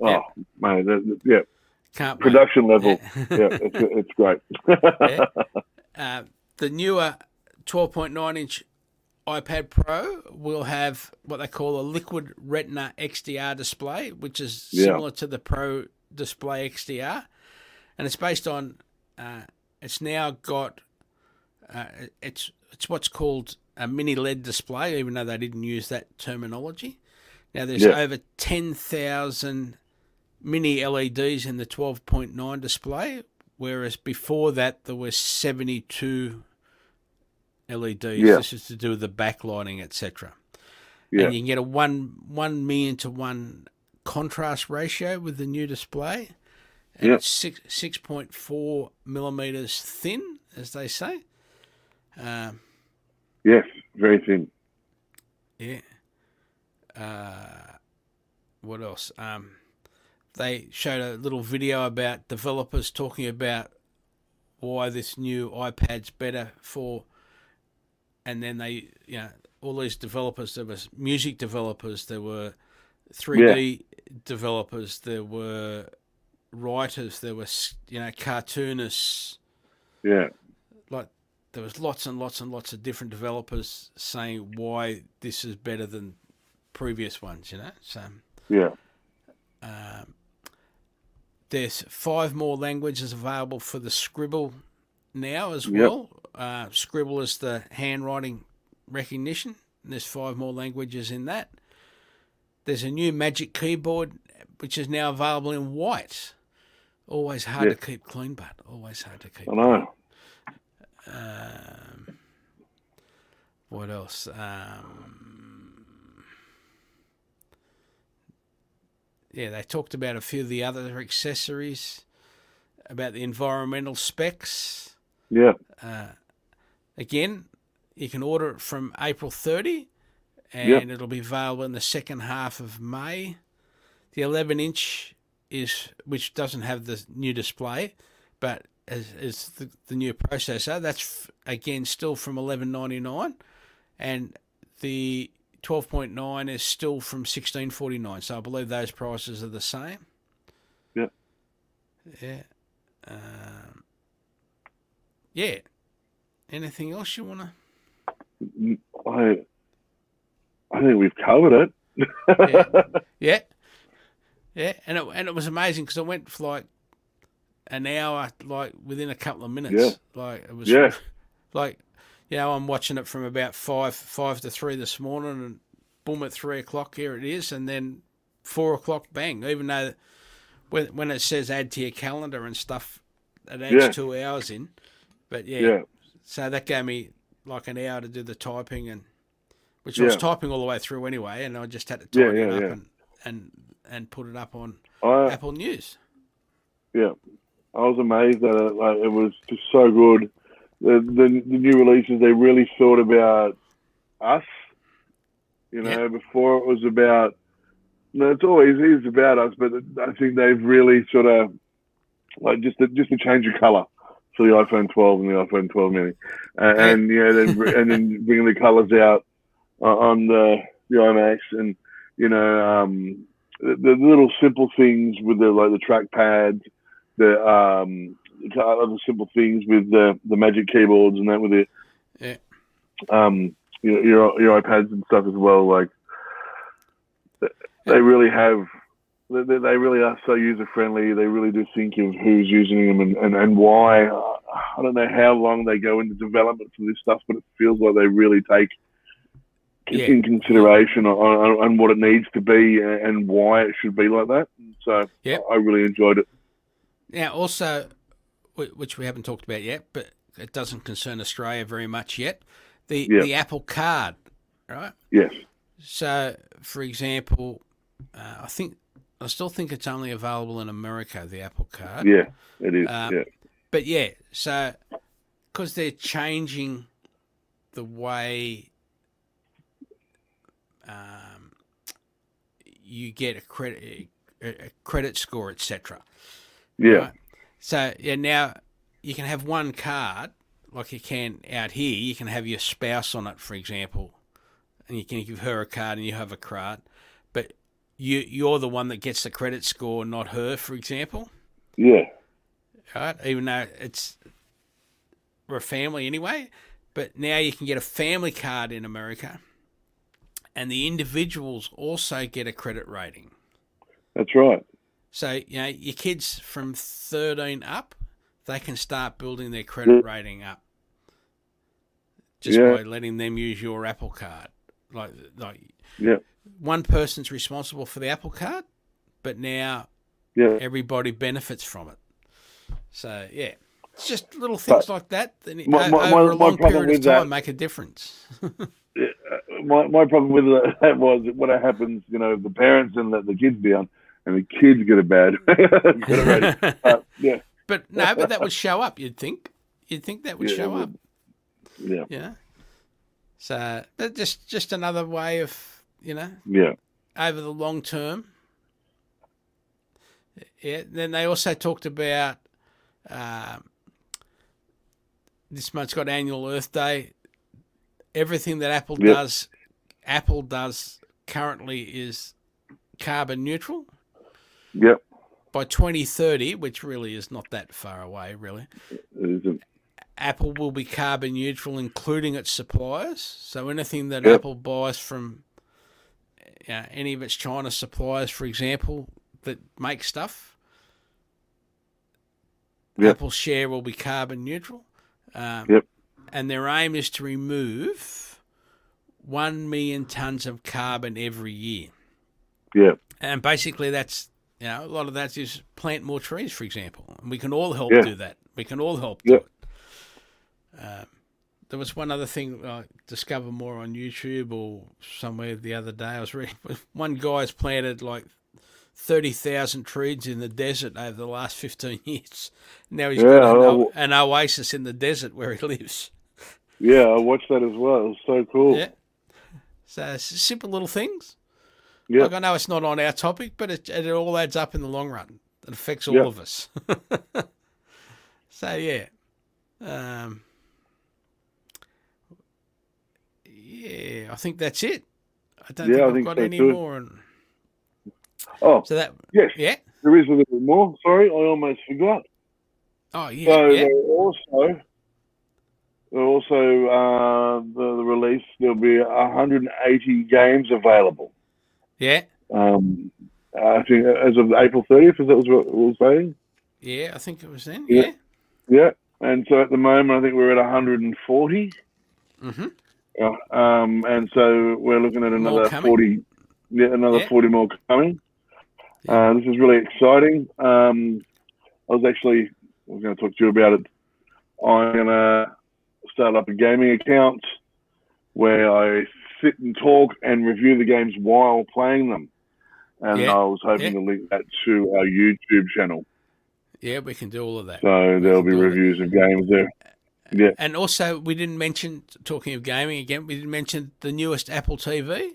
Yeah. Man, Can't production wait. Level. It's great. The newer 12.9-inch iPad Pro will have what they call a liquid retina XDR display, which is similar to the Pro Display XDR, and it's based on it's now got it's what's called a mini LED display, even though they didn't use that terminology. Now there's over 10,000 mini LEDs in the 12.9 display, whereas before that there were 72 LEDs. This is to do with the backlighting, etc. And you can get a 1:1 contrast ratio with the new display, and it's 6.4 millimeters thin, as they say. Yes, very thin. Yeah. What else? They showed a little video about developers talking about why this new iPad's better for. And then they, all these developers, there was music developers, there were 3D developers, there were writers, there were, cartoonists. Yeah. Like, there was lots and lots and lots of different developers saying why this is better than previous ones, So, there's 5 more languages available for the Scribble now as well. Scribble is the handwriting recognition. There's 5 more languages in that. There's a new Magic Keyboard, which is now available in white. Always hard to keep clean, but always hard to keep clean. I know. What else? yeah, they talked about a few of the other accessories, about the environmental specs. Yeah. Again, you can order it from April 30, and it'll be available in the second half of May. The 11-inch is, which doesn't have the new display, but is the new processor. That's again still from $11.99, and the 12.9 is still from $16.49. So I believe those prices are the same. Yeah. Yeah. Yeah. Anything else you wanna? I think we've covered it. Yeah. And it was amazing because I went for like an hour, like within a couple of minutes. Yeah. Like it was. Yeah. Like, you know, I'm watching it from about five to three this morning, and boom, at 3 o'clock here it is, and then 4 o'clock, bang. Even though when it says add to your calendar and stuff, it adds 2 hours in. But so that gave me like an hour to do the typing, and which I was typing all the way through anyway, and I just had to tighten it up and put it up on Apple News. Yeah, I was amazed at it. Like, it was just so good. The new releases, they really thought about us. You know, before it was about, it's always is about us, but I think they've really sort of like just the change of colour. So the iPhone 12 and the iPhone 12 mini, and then bringing the colours out on the iMacs, and the little simple things with the trackpad, other simple things with the Magic Keyboards and that with it, your iPads and stuff as well. Like they really have. They really are so user-friendly. They really do think of who's using them and why. I don't know how long they go into development for this stuff, but it feels like they really take in consideration on what it needs to be and why it should be like that. So I really enjoyed it. Now, also, which we haven't talked about yet, but it doesn't concern Australia very much yet, the Apple Card, right? Yes. So, for example, I still think it's only available in America, the Apple Card. Yeah, it is. But so because they're changing the way you get a credit score, etc. Yeah. Right? So now you can have one card, like you can out here. You can have your spouse on it, for example, and you can give her a card, and you have a card, but you're the one that gets the credit score, not her, for example. Yeah. Right? Even though we're a family anyway, but now you can get a family card in America, and the individuals also get a credit rating. That's right. So, your kids from 13 up, they can start building their credit rating up just by letting them use your Apple Card. One person's responsible for the Apple Card, but now everybody benefits from it. So, it's just little things like that over a long period of time make a difference. My problem with that was what happens, the parents and let the kids down, and the kids get a bad rating. But that would show up, you'd think. You'd think that would show up. Yeah. Yeah. So that's just another way of, over the long term. Yeah. Then they also talked about this month's got annual Earth Day. Everything that Apple does, currently is carbon neutral. Yep. By 2030, which really is not that far away, really. It isn't. Apple will be carbon neutral, including its suppliers. So anything that Apple buys from any of its China suppliers, for example, that make stuff, Apple's share will be carbon neutral. And their aim is to remove 1 million tons of carbon every year. Yeah. And basically that's, a lot of that is plant more trees, for example. And we can all help do that. We can all help do it. There was one other thing I discovered more on YouTube or somewhere the other day. I was reading one guy's planted like 30,000 trees in the desert over the last 15 years. Now he's got an oasis in the desert where he lives. Yeah, I watched that as well. It was so cool. Yeah. So simple little things. Yeah. Like I know it's not on our topic, but it all adds up in the long run. It affects all of us. So, yeah. Yeah, I think that's it. I don't think I've got any more. There is a little bit more. Sorry, I almost forgot. Oh, yeah. So the release, there'll be 180 games available. Yeah. I think as of April 30th, is that what it was saying? Yeah, I think it was then, Yeah. And so at the moment, I think we're at 140. Mm-hmm. Yeah. And so we're looking at another 40. Yeah, another 40 more coming. Yeah. This is really exciting. I was going to talk to you about it. I'm going to start up a gaming account where I sit and talk and review the games while playing them. And I was hoping to link that to our YouTube channel. Yeah, we can do all of that. So there'll be reviews of games there. Yeah. And also, we didn't mention, talking of gaming again, we didn't mention the newest Apple TV.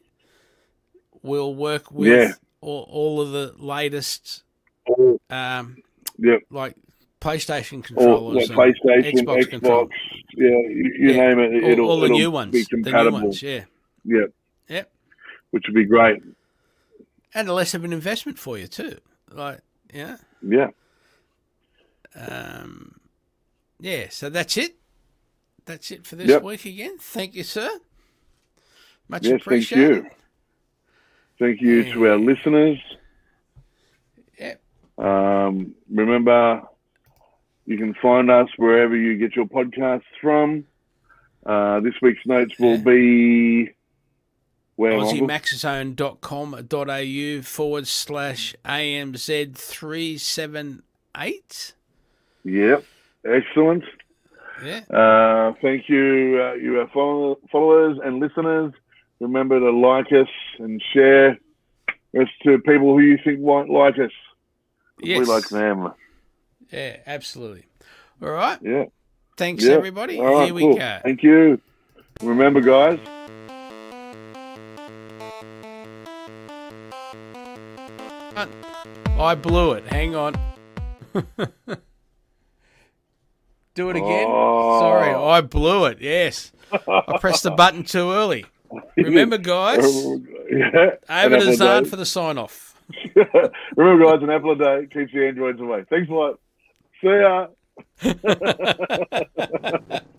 We'll work with all of the latest like PlayStation controllers, PlayStation, Xbox controllers. Yeah, you name it. It'll new ones, be compatible. The new ones, which would be great. And less of an investment for you too. Like, so that's it. That's it for this week again. Thank you, sir. Much appreciated. Thank you to our listeners. Yep. Remember, you can find us wherever you get your podcasts from. This week's notes will be AussieMaczone.com.au/AMZ378. Yep. Excellent. Yeah. Thank you, you our followers and listeners. Remember to like us and share us to people who you think won't like us. Yes. We like them. Yeah, absolutely. All right. Yeah. Thanks, everybody. All right, here we go. Thank you. Remember, guys. I blew it. Hang on. Do it again. Oh. Sorry, I blew it. Yes. I pressed the button too early. Remember, guys, over to Zahn for the sign-off. Remember, guys, an apple a day keeps the androids away. Thanks a lot. See ya.